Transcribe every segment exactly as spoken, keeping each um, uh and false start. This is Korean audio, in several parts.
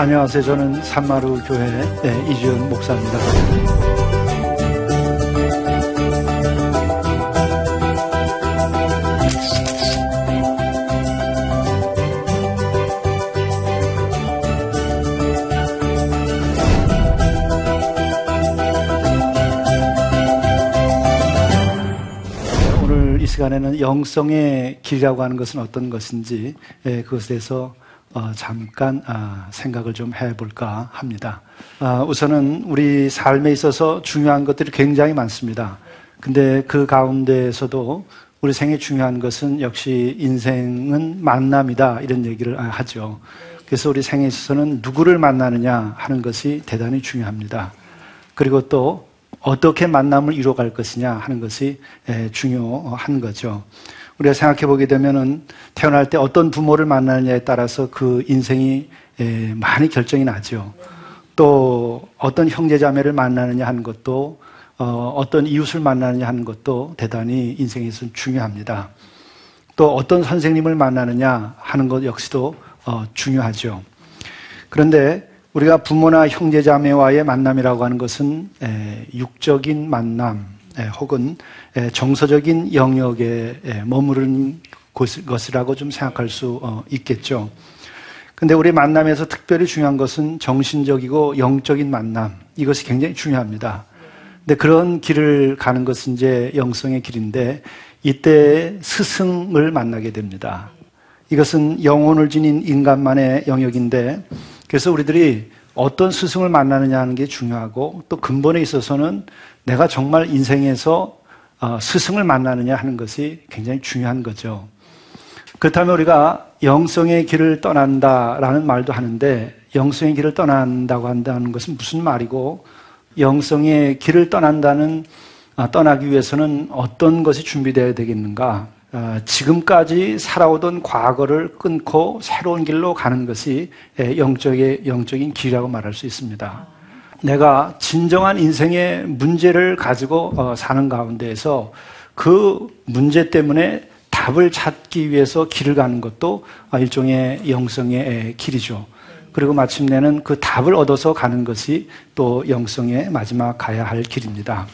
안녕하세요. 저는 산마루 교회 네, 이주영 목사입니다. 오늘 이 시간에는 영성의 길이라고 하는 것은 어떤 것인지 예, 그것에 대해서 어, 잠깐 아, 생각을 좀 해볼까 합니다. 아, 우선은 우리 삶에 있어서 중요한 것들이 굉장히 많습니다. 근데 그 가운데에서도 우리 생에 중요한 것은 역시 인생은 만남이다 이런 얘기를 아, 하죠. 그래서 우리 생에 있어서는 누구를 만나느냐 하는 것이 대단히 중요합니다. 그리고 또 어떻게 만남을 이루어갈 것이냐 하는 것이 에, 중요한 거죠. 우리가 생각해 보게 되면은 태어날 때 어떤 부모를 만나느냐에 따라서 그 인생이 에, 많이 결정이 나죠. 또 어떤 형제자매를 만나느냐 하는 것도 어, 어떤 이웃을 만나느냐 하는 것도 대단히 인생에서 중요합니다. 또 어떤 선생님을 만나느냐 하는 것 역시도 어, 중요하죠. 그런데 우리가 부모나 형제자매와의 만남이라고 하는 것은 에, 육적인 만남 혹은 정서적인 영역에 머무르는 것이라고 좀 생각할 수 있겠죠. 그런데 우리 만남에서 특별히 중요한 것은 정신적이고 영적인 만남, 이것이 굉장히 중요합니다. 근데 그런 길을 가는 것은 이제 영성의 길인데 이때 스승을 만나게 됩니다. 이것은 영혼을 지닌 인간만의 영역인데 그래서 우리들이 어떤 스승을 만나느냐 하는 게 중요하고 또 근본에 있어서는 내가 정말 인생에서 스승을 만나느냐 하는 것이 굉장히 중요한 거죠. 그렇다면 우리가 영성의 길을 떠난다라는 말도 하는데 영성의 길을 떠난다고 한다는 것은 무슨 말이고 영성의 길을 떠난다는 떠나기 위해서는 어떤 것이 준비되어야 되겠는가? 지금까지 살아오던 과거를 끊고 새로운 길로 가는 것이 영적의 영적인 길이라고 말할 수 있습니다. 내가 진정한 인생의 문제를 가지고 사는 가운데에서 그 문제 때문에 답을 찾기 위해서 길을 가는 것도 일종의 영성의 길이죠. 그리고 마침내는 그 답을 얻어서 가는 것이 또 영성의 마지막 가야 할 길입니다.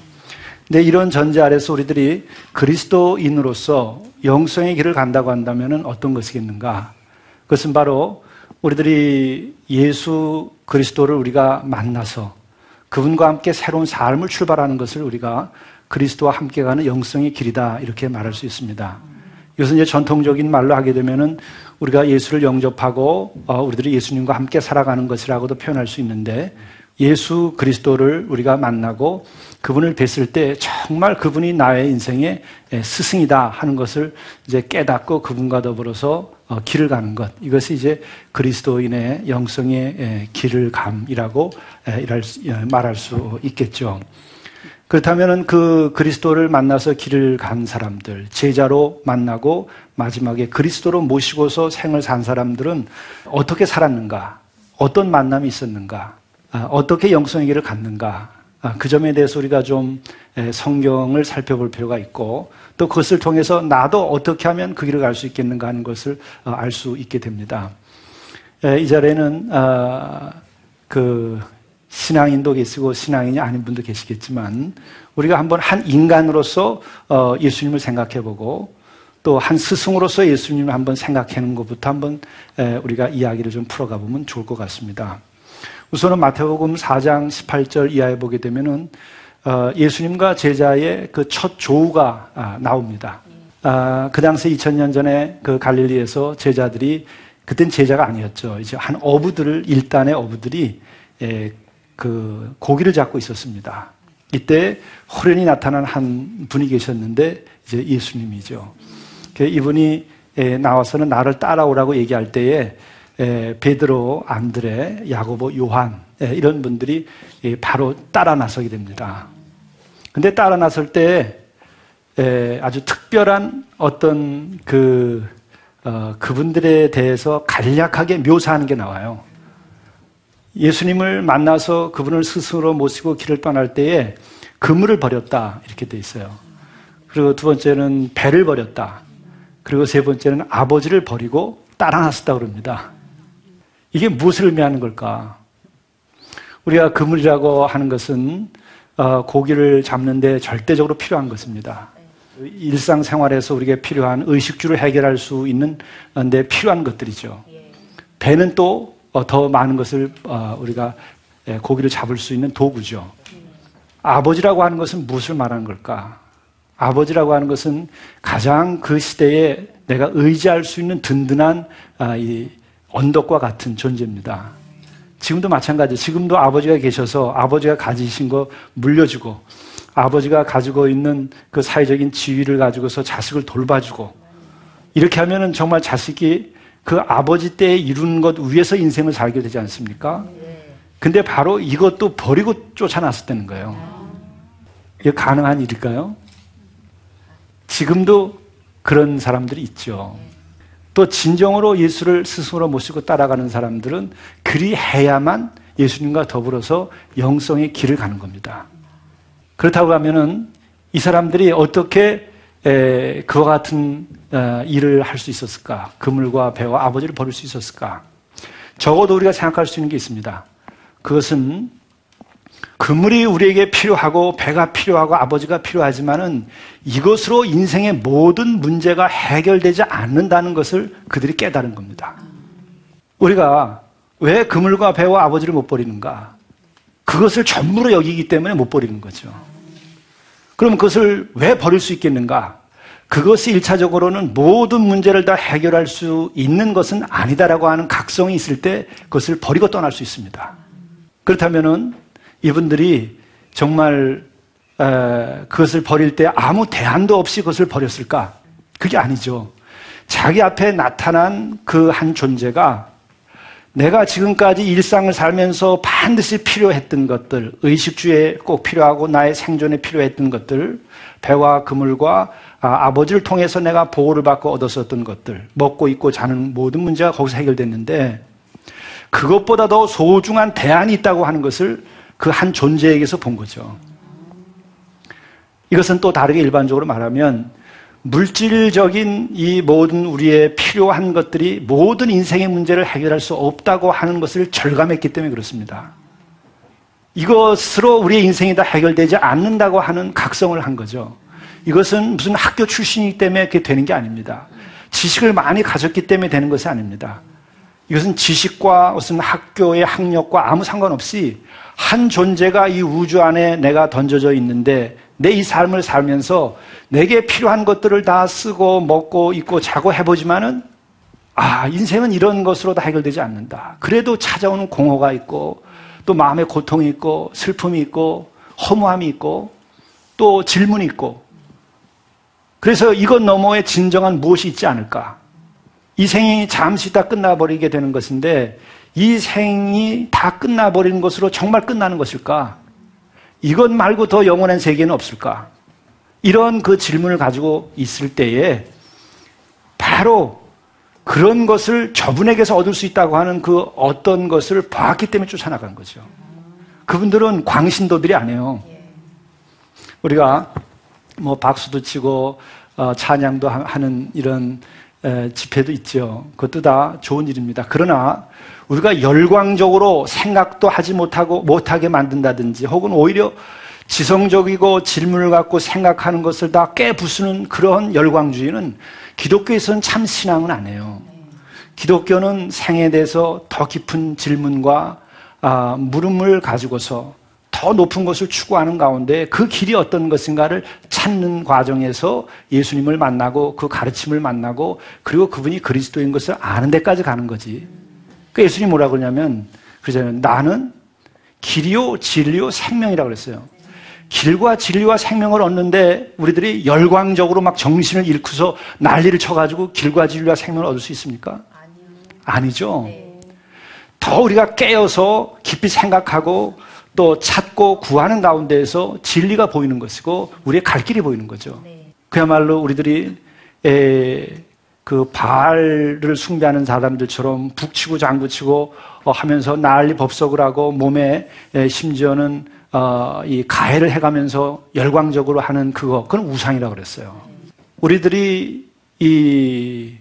근데 이런 전제 아래서 우리들이 그리스도인으로서 영성의 길을 간다고 한다면 어떤 것이겠는가? 그것은 바로 우리들이 예수 그리스도를 우리가 만나서 그분과 함께 새로운 삶을 출발하는 것을 우리가 그리스도와 함께 가는 영성의 길이다 이렇게 말할 수 있습니다. 이것은 이제 전통적인 말로 하게 되면은 우리가 예수를 영접하고 어, 우리들이 예수님과 함께 살아가는 것이라고도 표현할 수 있는데 예수 그리스도를 우리가 만나고 그분을 뵀을 때 정말 그분이 나의 인생의 스승이다 하는 것을 이제 깨닫고 그분과 더불어서 어, 길을 가는 것, 이것이 이제 그리스도인의 영성의 에, 길을 감이라고 에, 일할 수, 에, 말할 수 있겠죠. 그렇다면은 그 그리스도를 만나서 길을 간 사람들, 제자로 만나고 마지막에 그리스도로 모시고서 생을 산 사람들은 어떻게 살았는가, 어떤 만남이 있었는가, 아, 어떻게 영성의 길을 갔는가, 아, 그 점에 대해서 우리가 좀 에, 성경을 살펴볼 필요가 있고 또 그것을 통해서 나도 어떻게 하면 그 길을 갈 수 있겠는가 하는 것을 알 수 있게 됩니다. 이 자리에는 그 신앙인도 계시고 신앙인이 아닌 분도 계시겠지만 우리가 한번 한 인간으로서 예수님을 생각해보고 또 한 스승으로서 예수님을 한번 생각하는 것부터 한번 우리가 이야기를 좀 풀어가보면 좋을 것 같습니다. 우선은 마태복음 사 장 십팔 절 이하에 보게 되면은 어, 예수님과 제자의 그 첫 조우가 아, 나옵니다. 아, 그 당시 이천 년 전에 그 갈릴리에서 제자들이 그땐 제자가 아니었죠. 이제 한 어부들을, 일단의 어부들이 예, 그 고기를 잡고 있었습니다. 이때 호련히 나타난 한 분이 계셨는데 이제 예수님이죠. 이분이 예, 나와서는 나를 따라오라고 얘기할 때에 예, 베드로, 안드레, 야고보, 요한 예, 이런 분들이 예, 바로 따라 나서게 됩니다. 근데 따라 나설 때 예, 아주 특별한 어떤 그 어, 그분들에 대해서 간략하게 묘사하는 게 나와요. 예수님을 만나서 그분을 스스로 모시고 길을 떠날 때에 그물을 버렸다 이렇게 돼 있어요. 그리고 두 번째는 배를 버렸다. 그리고 세 번째는 아버지를 버리고 따라 나섰다고 그럽니다. 이게 무엇을 의미하는 걸까? 우리가 그물이라고 하는 것은 어, 고기를 잡는 데 절대적으로 필요한 것입니다. 일상생활에서 우리에게 필요한 의식주로 해결할 수 있는 데 필요한 것들이죠. 배는 또 더 많은 것을 우리가 고기를 잡을 수 있는 도구죠. 아버지라고 하는 것은 무엇을 말하는 걸까? 아버지라고 하는 것은 가장 그 시대에 내가 의지할 수 있는 든든한 이 언덕과 같은 존재입니다. 지금도 마찬가지예요. 지금도 아버지가 계셔서 아버지가 가지신 거 물려주고 아버지가 가지고 있는 그 사회적인 지위를 가지고서 자식을 돌봐주고 이렇게 하면은 정말 자식이 그 아버지 때에 이룬 것 위에서 인생을 살게 되지 않습니까? 근데 바로 이것도 버리고 쫓아났었다는 거예요. 이게 가능한 일일까요? 지금도 그런 사람들이 있죠. 또 진정으로 예수를 스스로 모시고 따라가는 사람들은 그리 해야만 예수님과 더불어서 영성의 길을 가는 겁니다. 그렇다고 하면은 이 사람들이 어떻게 에, 그와 같은 에, 일을 할 수 있었을까? 그물과 배와 아버지를 버릴 수 있었을까? 적어도 우리가 생각할 수 있는 게 있습니다. 그것은 그물이 우리에게 필요하고 배가 필요하고 아버지가 필요하지만은 이것으로 인생의 모든 문제가 해결되지 않는다는 것을 그들이 깨달은 겁니다. 우리가 왜 그물과 배와 아버지를 못 버리는가? 그것을 전부로 여기기 때문에 못 버리는 거죠. 그럼 그것을 왜 버릴 수 있겠는가? 그것이 일차적으로는 모든 문제를 다 해결할 수 있는 것은 아니다라고 하는 각성이 있을 때 그것을 버리고 떠날 수 있습니다. 그렇다면은 이분들이 정말 에, 그것을 버릴 때 아무 대안도 없이 그것을 버렸을까? 그게 아니죠. 자기 앞에 나타난 그 한 존재가 내가 지금까지 일상을 살면서 반드시 필요했던 것들, 의식주에 꼭 필요하고 나의 생존에 필요했던 것들, 배와 그물과 아, 아버지를 통해서 내가 보호를 받고 얻었었던 것들, 먹고 입고 자는 모든 문제가 거기서 해결됐는데 그것보다 더 소중한 대안이 있다고 하는 것을 그 한 존재에게서 본 거죠. 이것은 또 다르게 일반적으로 말하면 물질적인 이 모든 우리의 필요한 것들이 모든 인생의 문제를 해결할 수 없다고 하는 것을 절감했기 때문에 그렇습니다. 이것으로 우리의 인생이 다 해결되지 않는다고 하는 각성을 한 거죠. 이것은 무슨 학교 출신이기 때문에 그게 되는 게 아닙니다. 지식을 많이 가졌기 때문에 되는 것이 아닙니다. 이것은 지식과 무슨 학교의 학력과 아무 상관없이 한 존재가 이 우주 안에 내가 던져져 있는데 내 이 삶을 살면서 내게 필요한 것들을 다 쓰고 먹고 입고 자고 해보지만은 아 인생은 이런 것으로 다 해결되지 않는다. 그래도 찾아오는 공허가 있고 또 마음의 고통이 있고 슬픔이 있고 허무함이 있고 또 질문이 있고 그래서 이것 너머에 진정한 무엇이 있지 않을까. 이 생이 잠시 다 끝나버리게 되는 것인데 이 생이 다 끝나버리는 것으로 정말 끝나는 것일까? 이것 말고 더 영원한 세계는 없을까? 이런 그 질문을 가지고 있을 때에 바로 그런 것을 저분에게서 얻을 수 있다고 하는 그 어떤 것을 봤기 때문에 쫓아나간 거죠. 그분들은 광신도들이 아니에요. 우리가 뭐 박수도 치고 찬양도 하는 이런 에, 집회도 있죠. 그것도 다 좋은 일입니다. 그러나 우리가 열광적으로 생각도 하지 못하고 못하게 만든다든지 혹은 오히려 지성적이고 질문을 갖고 생각하는 것을 다 깨부수는 그런 열광주의는 기독교에서는 참 신앙은 아니에요. 기독교는 생에 대해서 더 깊은 질문과 아, 물음을 가지고서 더 높은 것을 추구하는 가운데 그 길이 어떤 것인가를 찾는 과정에서 예수님을 만나고 그 가르침을 만나고 그리고 그분이 그리스도인 것을 아는 데까지 가는 거지. 그러니까 예수님이 뭐라고 그러냐면 그러잖아요. 나는 길이요 진리요 생명이라고 그랬어요. 길과 진리와 생명을 얻는데 우리들이 열광적으로 막 정신을 잃고서 난리를 쳐가지고 길과 진리와 생명을 얻을 수 있습니까? 아니요. 아니죠. 네. 더 우리가 깨어서 깊이 생각하고 또 찾고 구하는 가운데에서 진리가 보이는 것이고 우리의 갈 길이 보이는 거죠. 네. 그야말로 우리들이 에, 그 바알을 숭배하는 사람들처럼 북치고 장구치고 어, 하면서 난리 법석을 하고 몸에 에, 심지어는 어, 이 가해를 해가면서 열광적으로 하는 그거, 그건 우상이라고 그랬어요. 우리들이 이,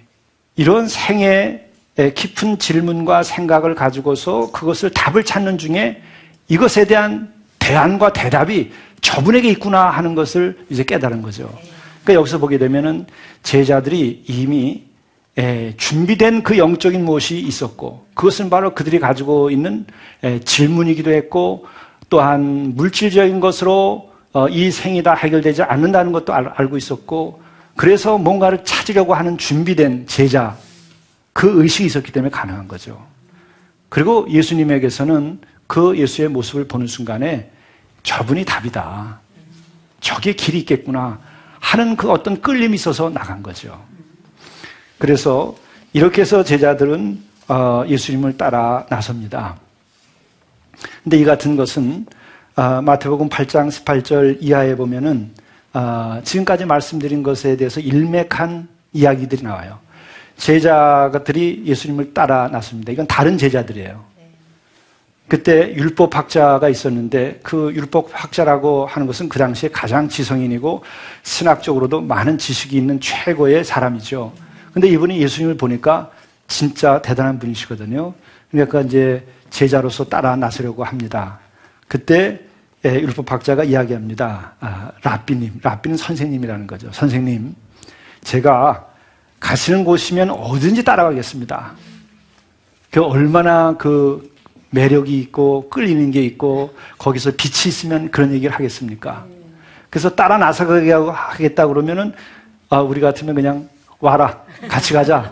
이런 생애의 깊은 질문과 생각을 가지고서 그것을 답을 찾는 중에 이것에 대한 대안과 대답이 저분에게 있구나 하는 것을 이제 깨달은 거죠. 그러니까 여기서 보게 되면은 제자들이 이미 예, 준비된 그 영적인 무엇이 있었고 그것은 바로 그들이 가지고 있는 예, 질문이기도 했고 또한 물질적인 것으로 이 생이 다 해결되지 않는다는 것도 알고 있었고 그래서 뭔가를 찾으려고 하는 준비된 제자 그 의식이 있었기 때문에 가능한 거죠. 그리고 예수님에게서는 그 예수의 모습을 보는 순간에 저분이 답이다. 저기에 길이 있겠구나 하는 그 어떤 끌림이 있어서 나간 거죠. 그래서 이렇게 해서 제자들은 예수님을 따라 나섭니다. 근데 이 같은 것은 어, 마태복음 팔 장 십팔 절 이하에 보면은 어, 지금까지 말씀드린 것에 대해서 일맥한 이야기들이 나와요. 제자들이 예수님을 따라 나섭니다. 이건 다른 제자들이에요. 그때 율법학자가 있었는데 그 율법학자라고 하는 것은 그 당시에 가장 지성인이고 신학적으로도 많은 지식이 있는 최고의 사람이죠. 근데 이분이 예수님을 보니까 진짜 대단한 분이시거든요. 그러니까 이제 제자로서 따라 나서려고 합니다. 그때 율법학자가 이야기합니다. 아, 랍비님, 랍비는 선생님이라는 거죠. 선생님, 제가 가시는 곳이면 어디든지 따라가겠습니다. 그 얼마나 그 매력이 있고 끌리는 게 있고 거기서 빛이 있으면 그런 얘기를 하겠습니까? 그래서 따라 나서겠다 그러면은 아, 우리 같으면 그냥 와라, 같이 가자.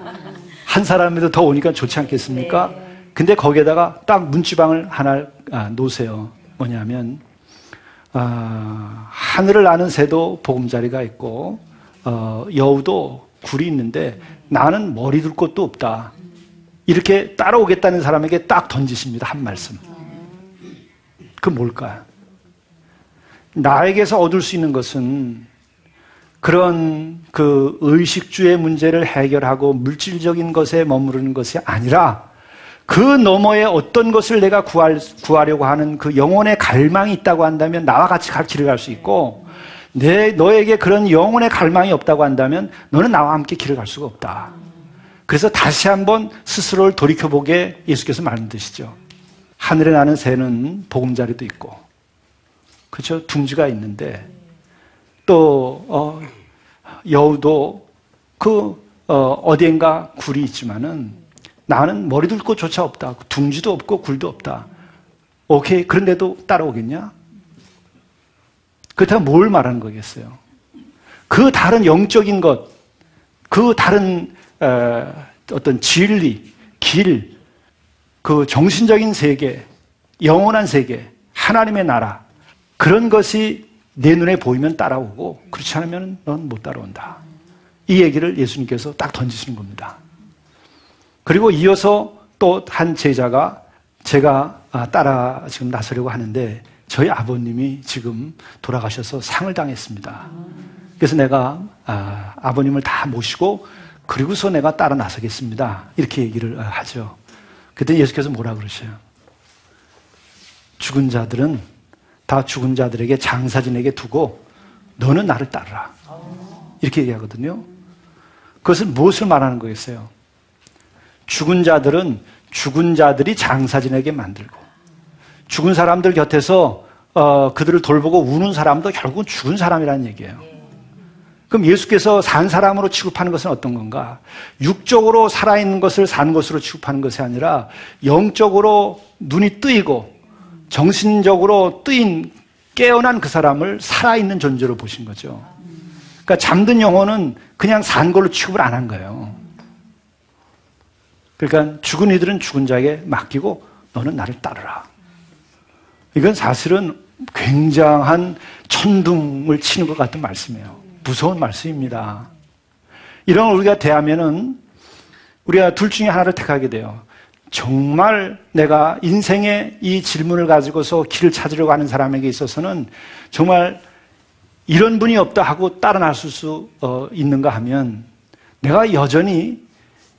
한 사람이라도 더 오니까 좋지 않겠습니까? 근데 거기에다가 딱 문지방을 하나 아, 놓으세요. 뭐냐면 아, 하늘을 나는 새도 보금자리가 있고 어, 여우도 굴이 있는데 나는 머리 둘 곳도 없다. 이렇게 따라오겠다는 사람에게 딱 던지십니다. 한 말씀. 그 뭘까요? 나에게서 얻을 수 있는 것은 그런 그 의식주의 문제를 해결하고 물질적인 것에 머무르는 것이 아니라 그 너머에 어떤 것을 내가 구할, 구하려고 하는 그 영혼의 갈망이 있다고 한다면 나와 같이 갈 길을 갈 수 있고 내, 너에게 그런 영혼의 갈망이 없다고 한다면 너는 나와 함께 길을 갈 수가 없다. 그래서 다시 한번 스스로를 돌이켜보게 예수께서 말씀드시죠. 하늘에 나는 새는 보금자리도 있고 그렇죠? 둥지가 있는데 또 어, 여우도 그 어, 어딘가 굴이 있지만은 나는 머리 둘 곳조차 없다. 둥지도 없고 굴도 없다. 오케이. 그런데도 따라오겠냐? 그렇다면 뭘 말하는 거겠어요? 그 다른 영적인 것, 그 다른 에, 어떤 진리, 길, 그 정신적인 세계, 영원한 세계, 하나님의 나라 그런 것이 내 눈에 보이면 따라오고 그렇지 않으면 넌 못 따라온다. 이 얘기를 예수님께서 딱 던지시는 겁니다. 그리고 이어서 또 한 제자가 제가 따라 지금 나서려고 하는데 저희 아버님이 지금 돌아가셔서 상을 당했습니다. 그래서 내가 아버님을 다 모시고 그리고서 내가 따라 나서겠습니다. 이렇게 얘기를 하죠. 그때 예수께서 뭐라 그러세요? 죽은 자들은 다 죽은 자들에게 장사진에게 두고 너는 나를 따르라. 이렇게 얘기하거든요. 그것은 무엇을 말하는 거겠어요? 죽은 자들은 죽은 자들이 장사진에게 만들고 죽은 사람들 곁에서 어, 그들을 돌보고 우는 사람도 결국은 죽은 사람이라는 얘기예요. 그럼 예수께서 산 사람으로 취급하는 것은 어떤 건가? 육적으로 살아있는 것을 산 것으로 취급하는 것이 아니라 영적으로 눈이 뜨이고 정신적으로 뜨인 깨어난 그 사람을 살아있는 존재로 보신 거죠. 그러니까 잠든 영혼은 그냥 산 걸로 취급을 안 한 거예요. 그러니까 죽은 이들은 죽은 자에게 맡기고 너는 나를 따르라. 이건 사실은 굉장한 천둥을 치는 것 같은 말씀이에요. 무서운 말씀입니다. 이런 걸 우리가 대하면은 우리가 둘 중에 하나를 택하게 돼요. 정말 내가 인생의 이 질문을 가지고서 길을 찾으려고 하는 사람에게 있어서는 정말 이런 분이 없다 하고 따라 나설 수 있는가 하면 내가 여전히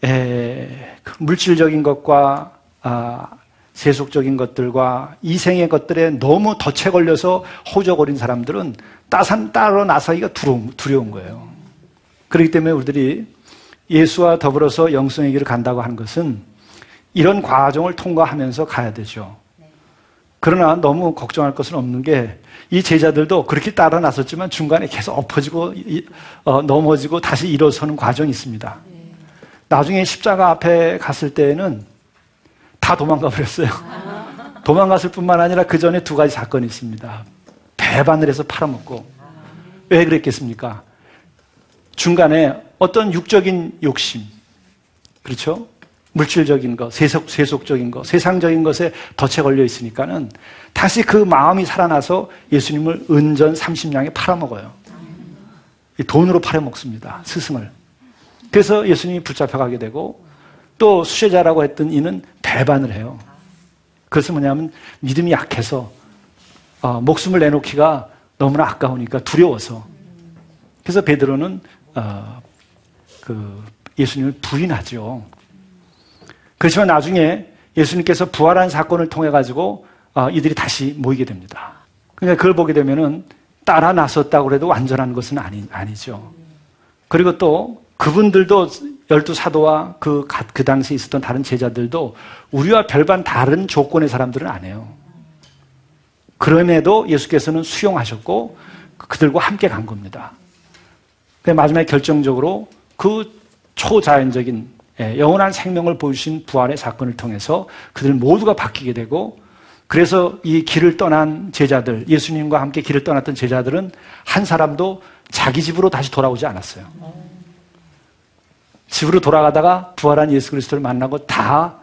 에, 물질적인 것과 아, 세속적인 것들과 이생의 것들에 너무 덫에 걸려서 허우적거린 사람들은 따산, 따로 나서기가 두려운, 두려운 거예요. 그렇기 때문에 우리들이 예수와 더불어서 영성의 길을 간다고 하는 것은 이런 과정을 통과하면서 가야 되죠. 그러나 너무 걱정할 것은 없는 게 이 제자들도 그렇게 따라 나섰지만 중간에 계속 엎어지고 어, 넘어지고 다시 일어서는 과정이 있습니다. 나중에 십자가 앞에 갔을 때에는 다 도망가 버렸어요. 도망갔을 뿐만 아니라 그 전에 두 가지 사건이 있습니다. 배반을 해서 팔아먹고. 왜 그랬겠습니까? 중간에 어떤 육적인 욕심, 그렇죠? 물질적인 것, 세속, 세속적인 것, 세상적인 것에 덫에 걸려 있으니까는 다시 그 마음이 살아나서 예수님을 은전 삼십 냥에 팔아먹어요. 돈으로 팔아먹습니다. 스승을. 그래서 예수님이 붙잡혀가게 되고 또 수제자라고 했던 이는 배반을 해요. 그것은 뭐냐면 믿음이 약해서 어, 목숨을 내놓기가 너무나 아까우니까 두려워서. 그래서 베드로는 어, 그 예수님을 부인하죠. 그렇지만 나중에 예수님께서 부활한 사건을 통해 가지고 어, 이들이 다시 모이게 됩니다. 그러니까 그걸 보게 되면은 따라 나섰다고 해도 완전한 것은 아니, 아니죠. 그리고 또 그분들도 열두 사도와 그, 그 당시에 있었던 다른 제자들도 우리와 별반 다른 조건의 사람들은 아니에요. 그럼에도 예수께서는 수용하셨고 그들과 함께 간 겁니다. 마지막에 결정적으로 그 초자연적인 영원한 생명을 보여주신 부활의 사건을 통해서 그들 모두가 바뀌게 되고, 그래서 이 길을 떠난 제자들, 예수님과 함께 길을 떠났던 제자들은 한 사람도 자기 집으로 다시 돌아오지 않았어요. 집으로 돌아가다가 부활한 예수 그리스도를 만나고 다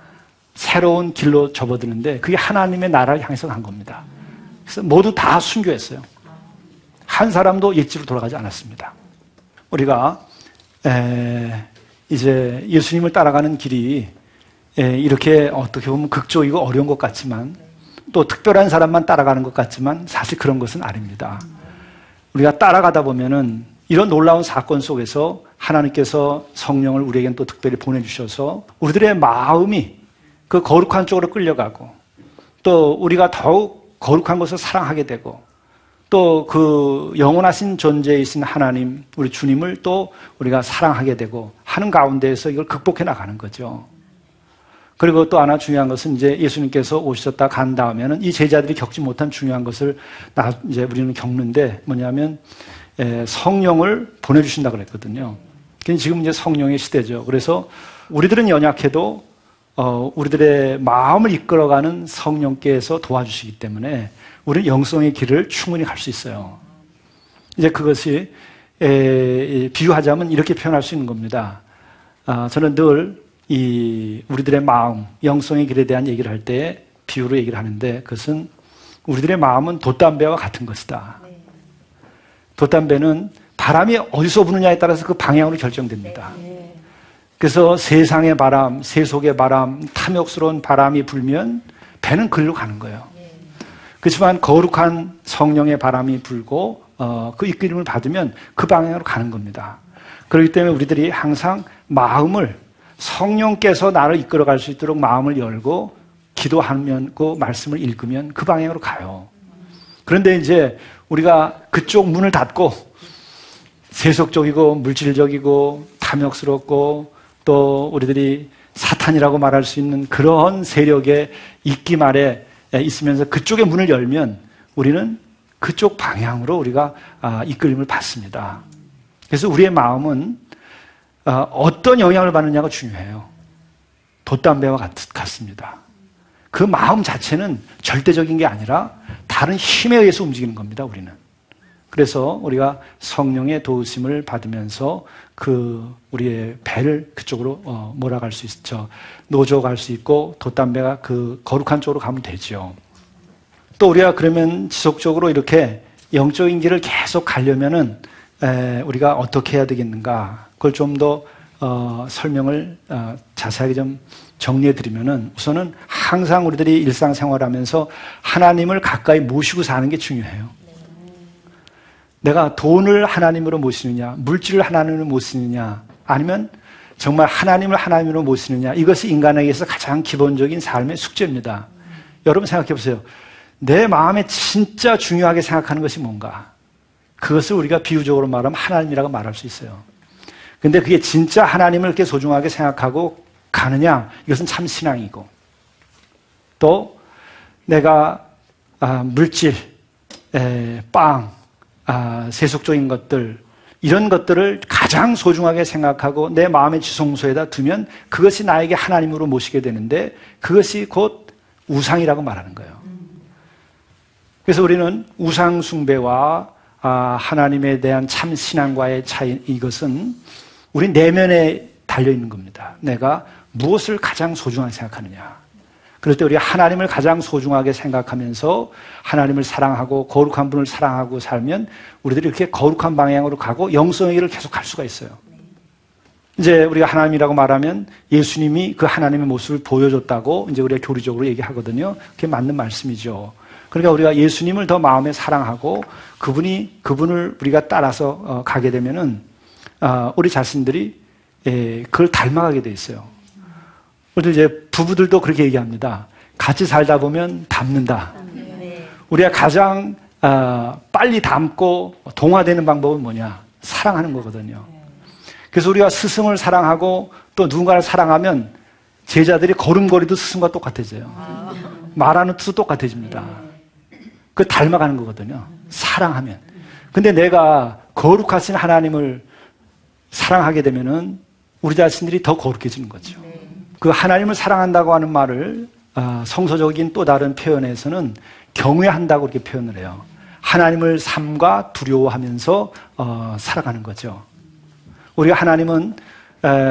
새로운 길로 접어드는데 그게 하나님의 나라를 향해서 간 겁니다. 그래서 모두 다 순교했어요. 한 사람도 옛집으로 돌아가지 않았습니다. 우리가 에 이제 예수님을 따라가는 길이 이렇게 어떻게 보면 극적이고 어려운 것 같지만 또 특별한 사람만 따라가는 것 같지만 사실 그런 것은 아닙니다. 우리가 따라가다 보면은 이런 놀라운 사건 속에서 하나님께서 성령을 우리에겐 또 특별히 보내주셔서 우리들의 마음이 그 거룩한 쪽으로 끌려가고 또 우리가 더욱 거룩한 것을 사랑하게 되고 또 그 영원하신 존재이신 하나님, 우리 주님을 또 우리가 사랑하게 되고 하는 가운데에서 이걸 극복해 나가는 거죠. 그리고 또 하나 중요한 것은 이제 예수님께서 오셨다 간 다음에는 이 제자들이 겪지 못한 중요한 것을 나 이제 우리는 겪는데 뭐냐면 예, 성령을 보내주신다 그랬거든요. 지금 이제 성령의 시대죠. 그래서 우리들은 연약해도 어, 우리들의 마음을 이끌어가는 성령께서 도와주시기 때문에 우리는 영성의 길을 충분히 갈 수 있어요. 이제 그것이 에, 비유하자면 이렇게 표현할 수 있는 겁니다. 아, 저는 늘 이 우리들의 마음, 영성의 길에 대한 얘기를 할 때 비유로 얘기를 하는데 그것은 우리들의 마음은 돛담배와 같은 것이다. 돛담배는 바람이 어디서 부느냐에 따라서 그 방향으로 결정됩니다. 그래서 세상의 바람, 세속의 바람, 탐욕스러운 바람이 불면 배는 그리로 가는 거예요. 그렇지만 거룩한 성령의 바람이 불고 어, 그 이끌림을 받으면 그 방향으로 가는 겁니다. 그렇기 때문에 우리들이 항상 마음을 성령께서 나를 이끌어갈 수 있도록 마음을 열고 기도하면 그 말씀을 읽으면 그 방향으로 가요. 그런데 이제 우리가 그쪽 문을 닫고 세속적이고 물질적이고 탐욕스럽고 또 우리들이 사탄이라고 말할 수 있는 그런 세력의 입김아래 있으면서 그쪽의 문을 열면 우리는 그쪽 방향으로 우리가 이끌림을 받습니다. 그래서 우리의 마음은 어떤 영향을 받느냐가 중요해요. 돛담배와 같, 같습니다. 그 마음 자체는 절대적인 게 아니라 다른 힘에 의해서 움직이는 겁니다, 우리는. 그래서 우리가 성령의 도우심을 받으면서 그 우리의 배를 그쪽으로 어, 몰아갈 수 있죠. 노조 갈 수 있고 돛담배가 그 거룩한 쪽으로 가면 되죠. 또 우리가 그러면 지속적으로 이렇게 영적인 길을 계속 가려면은 에, 우리가 어떻게 해야 되겠는가? 그걸 좀 더 어, 설명을 어, 자세하게 좀 정리해 드리면은 우선은 항상 우리들이 일상생활하면서 하나님을 가까이 모시고 사는 게 중요해요. 내가 돈을 하나님으로 모시느냐, 물질을 하나님으로 모시느냐, 아니면 정말 하나님을 하나님으로 모시느냐, 이것이 인간에게서 가장 기본적인 삶의 숙제입니다. 여러분 생각해 보세요. 내 마음에 진짜 중요하게 생각하는 것이 뭔가? 그것을 우리가 비유적으로 말하면 하나님이라고 말할 수 있어요. 근데 그게 진짜 하나님을 이렇게 소중하게 생각하고 가느냐, 이것은 참 신앙이고, 또 내가 아, 물질, 에, 빵, 아, 세속적인 것들, 이런 것들을 가장 소중하게 생각하고 내 마음의 지성소에다 두면 그것이 나에게 하나님으로 모시게 되는데, 그것이 곧 우상이라고 말하는 거예요. 그래서 우리는 우상 숭배와 아, 하나님에 대한 참 신앙과의 차이, 이것은 우리 내면에 달려있는 겁니다. 내가 무엇을 가장 소중하게 생각하느냐. 그럴 때 우리가 하나님을 가장 소중하게 생각하면서 하나님을 사랑하고 거룩한 분을 사랑하고 살면 우리들이 이렇게 거룩한 방향으로 가고 영성의 길을 계속 갈 수가 있어요. 이제 우리가 하나님이라고 말하면 예수님이 그 하나님의 모습을 보여줬다고 이제 우리가 교리적으로 얘기하거든요. 그게 맞는 말씀이죠. 그러니까 우리가 예수님을 더 마음에 사랑하고 그분이, 그분을 우리가 따라서 가게 되면은 우리 자신들이 그걸 닮아가게 돼 있어요. 우리 이제 부부들도 그렇게 얘기합니다. 같이 살다 보면 닮는다. 네. 우리가 가장 어, 빨리 닮고 동화되는 방법은 뭐냐? 사랑하는 거거든요. 그래서 우리가 스승을 사랑하고 또 누군가를 사랑하면 제자들이 걸음걸이도 스승과 똑같아져요. 아. 말하는 뜻도 똑같아집니다. 그 닮아가는 거거든요, 사랑하면. 근데 내가 거룩하신 하나님을 사랑하게 되면은 우리 자신들이 더 거룩해지는 거죠. 그 하나님을 사랑한다고 하는 말을 성서적인 또 다른 표현에서는 경외한다고 이렇게 표현을 해요. 하나님을 삼가 두려워하면서 살아가는 거죠. 우리가 하나님은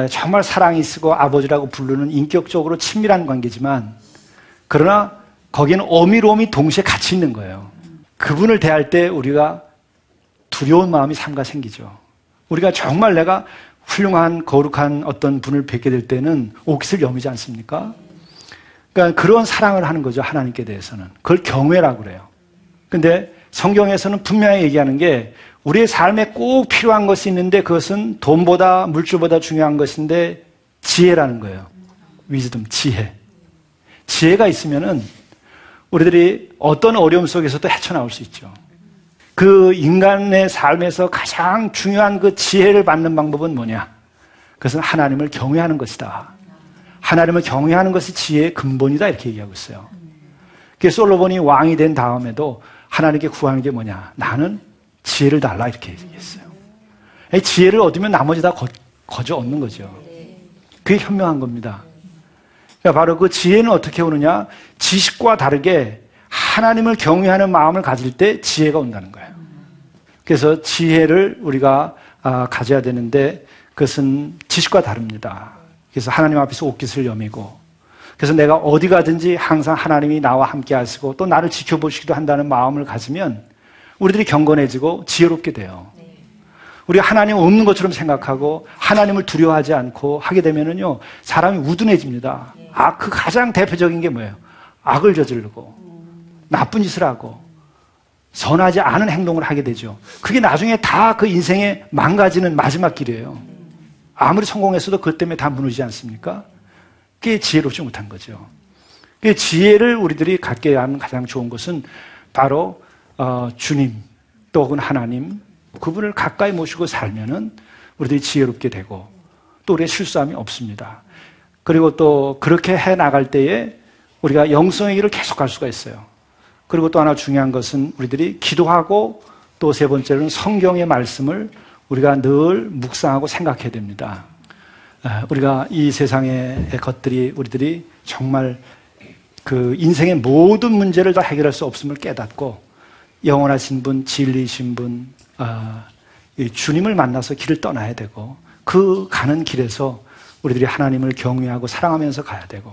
정말 사랑이 있고 아버지라고 부르는 인격적으로 친밀한 관계지만, 그러나 거기에는 어미로움이 동시에 같이 있는 거예요. 그분을 대할 때 우리가 두려운 마음이 삼가 생기죠. 우리가 정말 내가 훌륭한 거룩한 어떤 분을 뵙게 될 때는 옷깃을 여미지 않습니까? 그러니까 그런 사랑을 하는 거죠, 하나님께 대해서는. 그걸 경외라고 그래요. 근데 성경에서는 분명히 얘기하는 게, 우리의 삶에 꼭 필요한 것이 있는데 그것은 돈보다 물질보다 중요한 것인데 지혜라는 거예요. 위즈덤, 지혜. 지혜가 있으면은 우리들이 어떤 어려움 속에서도 헤쳐나올 수 있죠. 그 인간의 삶에서 가장 중요한 그 지혜를 받는 방법은 뭐냐? 그것은 하나님을 경외하는 것이다. 하나님을 경외하는 것이 지혜의 근본이다, 이렇게 얘기하고 있어요. 그래서 솔로몬이 왕이 된 다음에도 하나님께 구하는 게 뭐냐? 나는 지혜를 달라, 이렇게 얘기했어요. 지혜를 얻으면 나머지 다 거, 거저 얻는 거죠. 그게 현명한 겁니다. 그러니까 바로 그 지혜는 어떻게 오느냐? 지식과 다르게 하나님을 경외하는 마음을 가질 때 지혜가 온다는 거예요. 그래서 지혜를 우리가 아, 가져야 되는데 그것은 지식과 다릅니다. 그래서 하나님 앞에서 옷깃을 여미고, 그래서 내가 어디 가든지 항상 하나님이 나와 함께 하시고 또 나를 지켜보시기도 한다는 마음을 가지면 우리들이 경건해지고 지혜롭게 돼요. 우리가 하나님 없는 것처럼 생각하고 하나님을 두려워하지 않고 하게 되면은요, 사람이 우둔해집니다. 아, 그 가장 대표적인 게 뭐예요? 악을 저지르고 나쁜 짓을 하고 선하지 않은 행동을 하게 되죠. 그게 나중에 다 그 인생에 망가지는 마지막 길이에요. 아무리 성공했어도 그것 때문에 다 무너지지 않습니까? 그게 지혜롭지 못한 거죠. 그 지혜를 우리들이 갖게 하는 가장 좋은 것은 바로 어, 주님 또는 하나님, 그분을 가까이 모시고 살면은 우리들이 지혜롭게 되고 또 우리의 실수함이 없습니다. 그리고 또 그렇게 해 나갈 때에 우리가 영성의 길을 계속 갈 수가 있어요. 그리고 또 하나 중요한 것은 우리들이 기도하고 또 세 번째로는 성경의 말씀을 우리가 늘 묵상하고 생각해야 됩니다. 우리가 이 세상의 것들이 우리들이 정말 그 인생의 모든 문제를 다 해결할 수 없음을 깨닫고 영원하신 분, 진리이신 분, 어, 이 주님을 만나서 길을 떠나야 되고, 그 가는 길에서 우리들이 하나님을 경외하고 사랑하면서 가야 되고,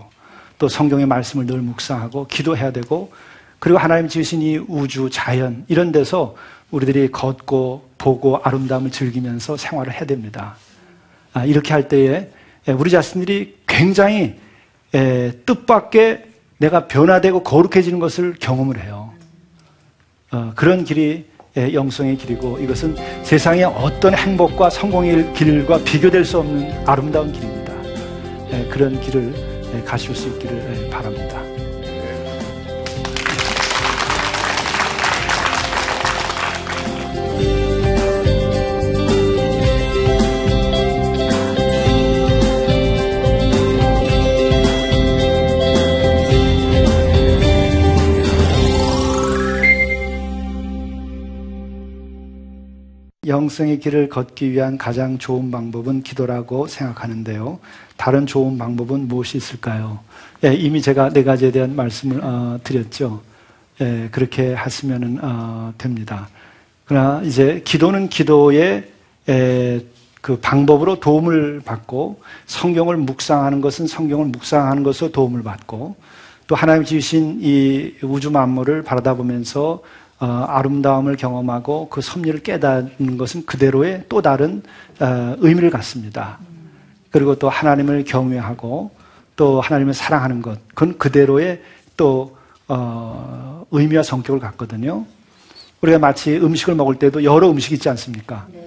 또 성경의 말씀을 늘 묵상하고 기도해야 되고, 그리고 하나님 지으신 이 우주, 자연 이런 데서 우리들이 걷고 보고 아름다움을 즐기면서 생활을 해야 됩니다. 아, 이렇게 할 때에 우리 자신들이 굉장히 에, 뜻밖의 내가 변화되고 거룩해지는 것을 경험을 해요. 어, 그런 길이 에, 영성의 길이고, 이것은 세상의 어떤 행복과 성공의 길과 비교될 수 없는 아름다운 길입니다. 에, 그런 길을 에, 가실 수 있기를 에, 바랍니다. 영성의 길을 걷기 위한 가장 좋은 방법은 기도라고 생각하는데요, 다른 좋은 방법은 무엇이 있을까요? 예, 이미 제가 네 가지에 대한 말씀을 어, 드렸죠. 예, 그렇게 하시면 어, 됩니다. 그러나 이제 기도는 기도의 에, 그 방법으로 도움을 받고, 성경을 묵상하는 것은 성경을 묵상하는 것으로 도움을 받고, 또 하나님 지으신 이 우주 만물을 바라다보면서 어, 아름다움을 경험하고 그 섭리를 깨닫는 것은 그대로의 또 다른 어, 의미를 갖습니다. 그리고 또 하나님을 경외하고 또 하나님을 사랑하는 것, 그건 그대로의 또 어, 의미와 성격을 갖거든요. 우리가 마치 음식을 먹을 때도 여러 음식이 있지 않습니까? 네.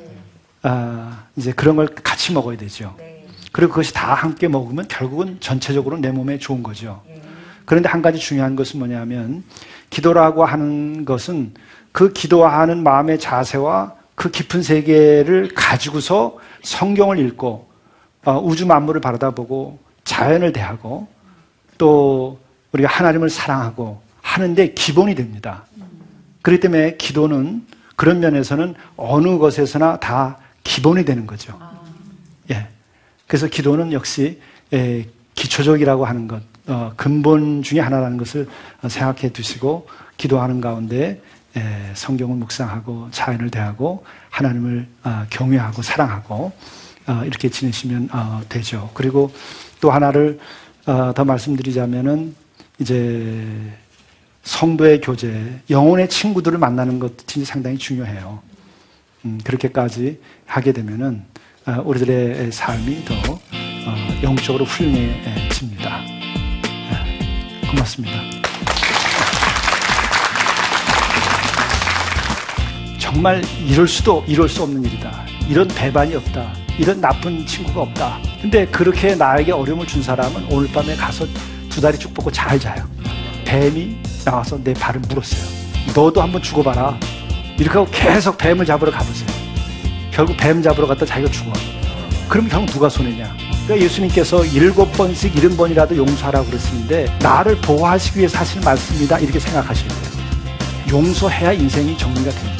아, 이제 그런 걸 같이 먹어야 되죠. 네. 그리고 그것이 다 함께 먹으면 결국은 전체적으로 내 몸에 좋은 거죠. 네. 그런데 한 가지 중요한 것은 뭐냐면, 기도라고 하는 것은 그 기도하는 마음의 자세와 그 깊은 세계를 가지고서 성경을 읽고 우주 만물을 바라다보고 자연을 대하고 또 우리가 하나님을 사랑하고 하는데 기본이 됩니다. 그렇기 때문에 기도는 그런 면에서는 어느 것에서나 다 기본이 되는 거죠. 예. 그래서 기도는 역시 기초적이라고 하는 것, 어, 근본 중에 하나라는 것을 생각해 두시고, 기도하는 가운데 에, 성경을 묵상하고 자연을 대하고 하나님을 어, 경외하고 사랑하고 어, 이렇게 지내시면 어, 되죠. 그리고 또 하나를 어, 더 말씀드리자면은, 이제 성도의 교제, 영혼의 친구들을 만나는 것이 상당히 중요해요. 음, 그렇게까지 하게 되면은 어, 우리들의 삶이 더 어, 영적으로 훌륭해집니다. 고맙습니다. 정말 이럴 수도 이럴 수 없는 일이다, 이런 배반이 없다, 이런 나쁜 친구가 없다. 근데 그렇게 나에게 어려움을 준 사람은 오늘 밤에 가서 두 다리 쭉 뻗고 잘 자요. 뱀이 나와서 내 발을 물었어요. 너도 한번 죽어봐라. 이렇게 하고 계속 뱀을 잡으러 가보세요. 결국 뱀 잡으러 갔다 자기가 죽어. 그럼 결국 누가 손해냐? 그러니까 예수님께서 일곱 번씩 일흔 번이라도 용서하라고 그랬는데, 나를 보호하시기 위해서 하시는 말씀이다, 이렇게 생각하셔야 돼요. 용서해야 인생이 정리가 됩니다.